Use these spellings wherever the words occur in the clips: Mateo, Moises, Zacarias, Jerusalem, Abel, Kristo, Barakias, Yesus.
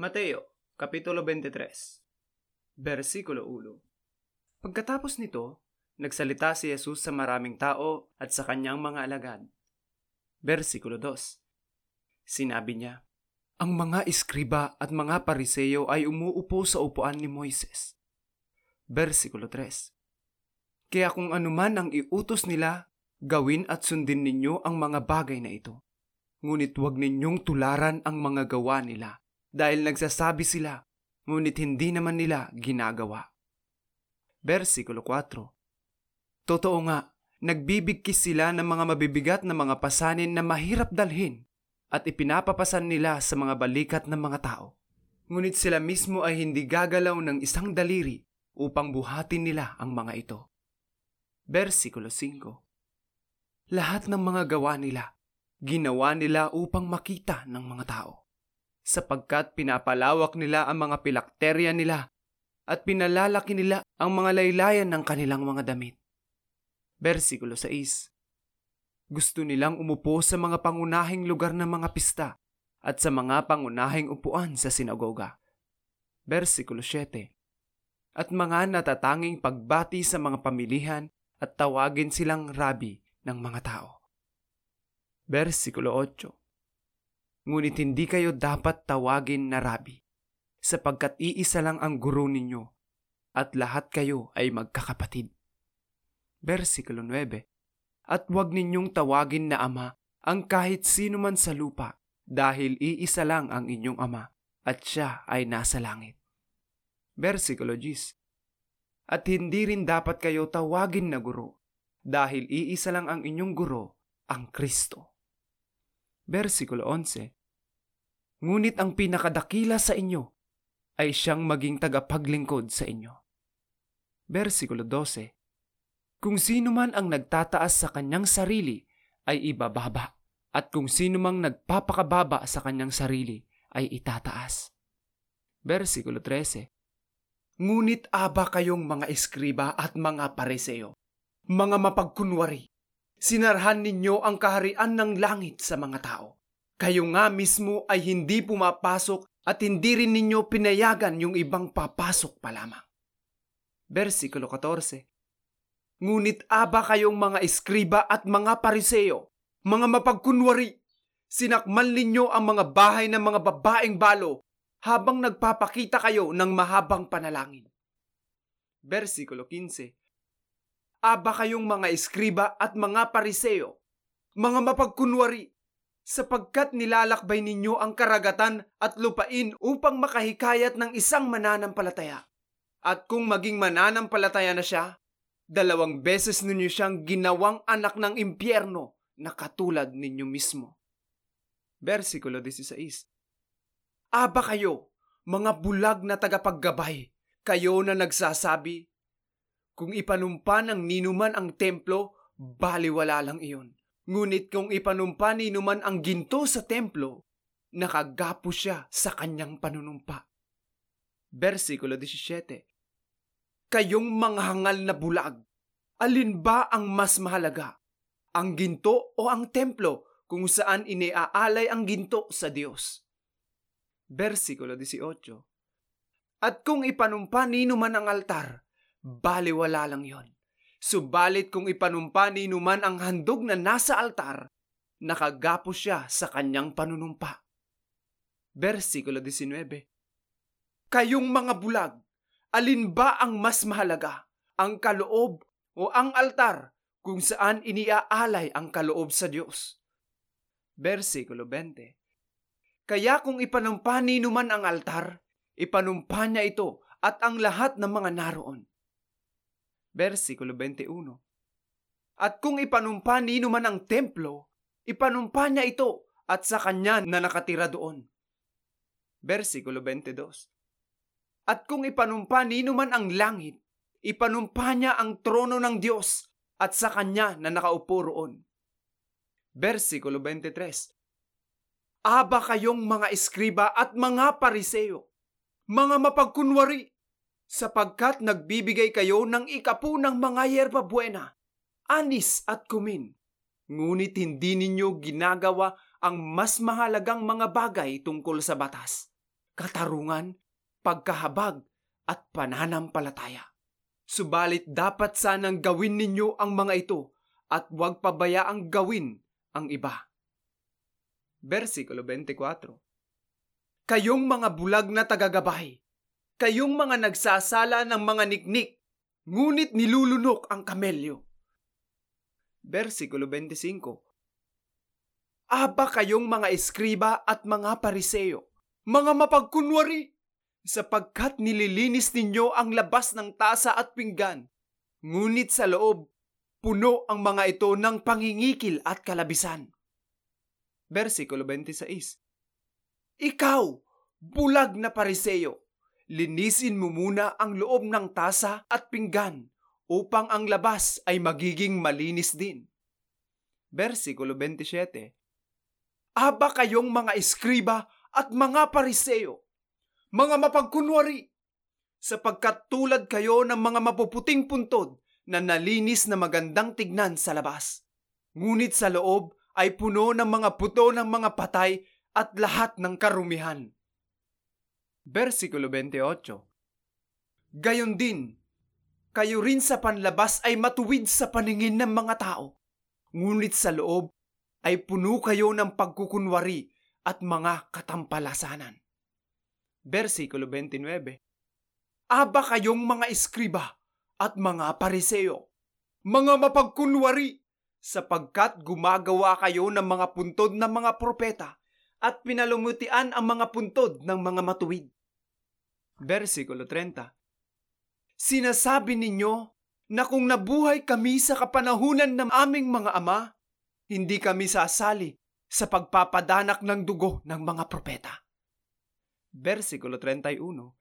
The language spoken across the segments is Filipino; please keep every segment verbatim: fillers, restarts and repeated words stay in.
Mateo, Kapitulo twenty-three, Versikulo one. Pagkatapos nito, nagsalita si Yesus sa maraming tao at sa kanyang mga alagad. Versikulo two. Sinabi niya, ang mga iskriba at mga pariseyo ay umuupo sa upuan ni Moises. Versikulo three. Kaya kung anuman ang iutos nila, gawin at sundin ninyo ang mga bagay na ito. Ngunit huwag ninyong tularan ang mga gawa nila, dahil nagsasabi sila, ngunit hindi naman nila ginagawa. Versikulo four. Totoo nga, nagbibigkis sila ng mga mabibigat na mga pasanin na mahirap dalhin at ipinapapasan nila sa mga balikat ng mga tao. Ngunit sila mismo ay hindi gagalaw ng isang daliri upang buhatin nila ang mga ito. Versikulo five. Lahat ng mga gawa nila, ginawa nila upang makita ng mga tao, sapagkat pinapalawak nila ang mga pilakterya nila at pinalalaki nila ang mga laylayan ng kanilang mga damit. Versikulo six. Gusto nilang umupo sa mga pangunahing lugar ng mga pista at sa mga pangunahing upuan sa sinagoga. Versikulo seven. At mga natatanging pagbati sa mga pamilihan at tawagin silang rabi ng mga tao. Versikulo eight. Ngunit hindi kayo dapat tawagin na rabi, sapagkat iisa lang ang guro ninyo, at lahat kayo ay magkakapatid. Versikulo nine. At huwag ninyong tawagin na ama ang kahit sino man sa lupa, dahil iisa lang ang inyong ama, at siya ay nasa langit. Versikulo ten. At hindi rin dapat kayo tawagin na guro, dahil iisa lang ang inyong guro, ang Kristo. Versikulo eleven. Ngunit ang pinakadakila sa inyo ay siyang maging tagapaglingkod sa inyo. Versikulo twelve. Kung sino man ang nagtataas sa kanyang sarili ay ibababa, at kung sino mang nagpapakababa sa kanyang sarili ay itataas. Versikulo thirteen. Ngunit aba kayong mga iskriba at mga pariseo, mga mapagkunwari. Sinarhan ninyo ang kaharian ng langit sa mga tao. Kayo nga mismo ay hindi pumapasok at hindi rin ninyo pinayagan yung ibang papasok pa lamang. Versikulo fourteen. Ngunit aba kayong mga iskriba at mga pariseo, mga mapagkunwari. Sinakmal ninyo ang mga bahay ng mga babaeng balo, habang nagpapakita kayo ng mahabang panalangin. Versikulo fifteen. Aba kayong mga iskriba at mga pariseo, mga mapagkunwari, sapagkat nilalakbay ninyo ang karagatan at lupain upang makahikayat ng isang mananampalataya. At kung maging mananampalataya na siya, dalawang beses ninyo siyang ginawang anak ng impyerno na katulad ninyo mismo. Versikulo sixteen. Aba kayo, mga bulag na tagapaggabay, kayo na nagsasabi, kung ipanumpa ng ninuman ang templo, baliwala lang iyon. Ngunit kung ipanumpa ninuman ang ginto sa templo, nakagapo siya sa kanyang panunumpa. Versikulo seventeen. Kayong mga hangal na bulag, alin ba ang mas mahalaga? Ang ginto o ang templo kung saan iniaalay ang ginto sa Diyos? Versikulo eighteen. At kung ipanumpa ninuman ang altar, baliwala lang yon. Subalit kung ipanumpa ninuman ang handog na nasa altar, nakagapo siya sa kanyang panunumpa. Versikulo nineteen. Kayong mga bulag, alin ba ang mas mahalaga? Ang kaloob o ang altar kung saan iniaalay ang kaloob sa Diyos? Versikulo twenty. Kaya kung ipanumpa ninuman ang altar, ipanumpa niya ito at ang lahat ng mga naroon. Versikulo twenty-one. At kung ipanumpa ninuman ang templo, ipanumpa niya ito at sa kanya na nakatira doon. Versikulo twenty-two. At kung ipanumpa ninuman ang langit, ipanumpa niya ang trono ng Diyos at sa kanya na nakaupo roon. Versikulo twenty-three. Aba kayong mga iskriba at mga pariseo, mga mapagkunwari, sapagkat nagbibigay kayo ng ikapu ng mga yerba buena, anis at kumin. Ngunit hindi ninyo ginagawa ang mas mahalagang mga bagay tungkol sa batas, katarungan, pagkahabag, at pananampalataya. Subalit dapat sanang gawin ninyo ang mga ito at huwag pabayaang gawin ang iba. Versikulo twenty-four. Kayong mga bulag na tagagabay, kayong mga nagsasala ng mga niknik, ngunit nilulunok ang kamelyo. Versikulo twenty-five. Aba kayong mga eskriba at mga pariseo, mga mapagkunwari, sapagkat nililinis ninyo ang labas ng tasa at pinggan, ngunit sa loob, puno ang mga ito ng pangingikil at kalabisan. Versikulo twenty-six. Ikaw, bulag na pariseo, linisin mo muna ang loob ng tasa at pinggan, upang ang labas ay magiging malinis din. Versikulo twenty-seven. Aba kayong mga eskriba at mga pariseo, mga mapagkunwari, sapagkat tulad kayo ng mga mapuputing puntod na nalinis na magandang tignan sa labas, ngunit sa loob ay puno ng mga puto ng mga patay at lahat ng karumihan. Versikulo twenty-eight. Gayon din, kayo rin sa panlabas ay matuwid sa paningin ng mga tao, ngunit sa loob ay puno kayo ng pagkukunwari at mga katampalasanan. Versikulo twenty-nine. Aba kayong mga eskriba at mga pariseo, mga mapagkunwari, sapagkat gumagawa kayo ng mga puntod ng mga propeta at pinalumutian ang mga puntod ng mga matuwid. Versikulo thirty. Sinasabi ninyo na kung nabuhay kami sa kapanahunan ng aming mga ama, hindi kami sasali sa pagpapadanak ng dugo ng mga propeta. Versikulo thirty-one.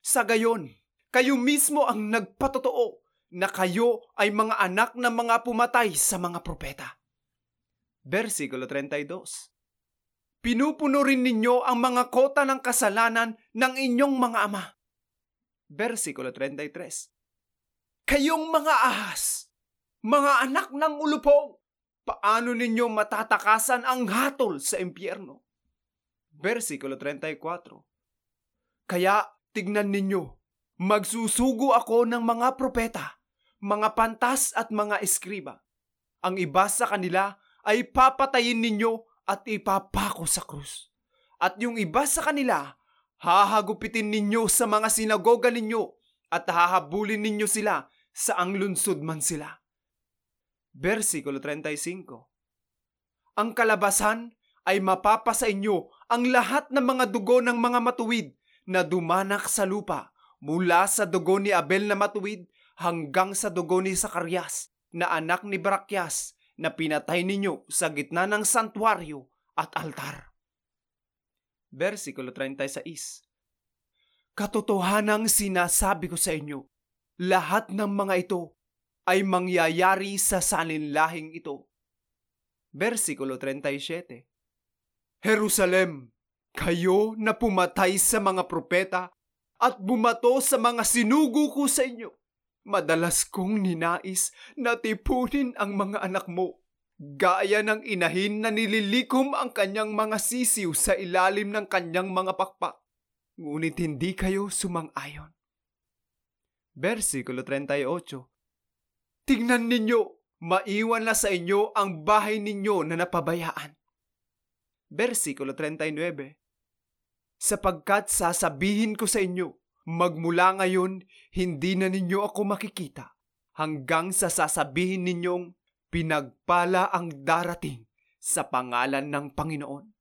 Sa gayon, kayo mismo ang nagpatotoo na kayo ay mga anak ng mga pumatay sa mga propeta. Versikulo thirty-two. Pinupuno rin ninyo ang mga kota ng kasalanan ng inyong mga ama. Versikulo thirty-three. Kayong mga ahas, mga anak ng ulupong, paano ninyo matatakasan ang hatol sa impyerno? Versikulo thirty-four. Kaya tignan ninyo, magsusugo ako ng mga propeta, mga pantas at mga eskriba. Ang iba sa kanila ay papatayin ninyo at ipapako sa krus. At yung iba sa kanila, hahagupitin ninyo sa mga sinagoga ninyo at hahabulin ninyo sila sa anglunsod man sila. Versikulo thirty-five. Ang kalabasan ay mapapasa inyo ang lahat ng mga dugo ng mga matuwid na dumanak sa lupa, mula sa dugo ni Abel na matuwid hanggang sa dugo ni Zacarias na anak ni Barakias na pinatay ninyo sa gitna ng santuwaryo at altar. Versikulo thirty-six. Katotohanang sinasabi ko sa inyo, lahat ng mga ito ay mangyayari sa salinlahing ito. Versikulo thirty-seven. Jerusalem, kayo na pumatay sa mga propeta at bumato sa mga sinugo ko sa inyo, madalas kong ninais na tipunin ang mga anak mo, gaya ng inahin na nililikom ang kanyang mga sisiw sa ilalim ng kanyang mga pakpak, ngunit hindi kayo sumang-ayon. Versikulo thirty-eight. Tingnan ninyo, maiwan na sa inyo ang bahay ninyo na napabayaan. Versikulo thirty-nine. Sapagkat sasabihin ko sa inyo, magmula ngayon, hindi na ninyo ako makikita, hanggang sa sasabihin ninyong, pinagpala ang darating sa pangalan ng Panginoon.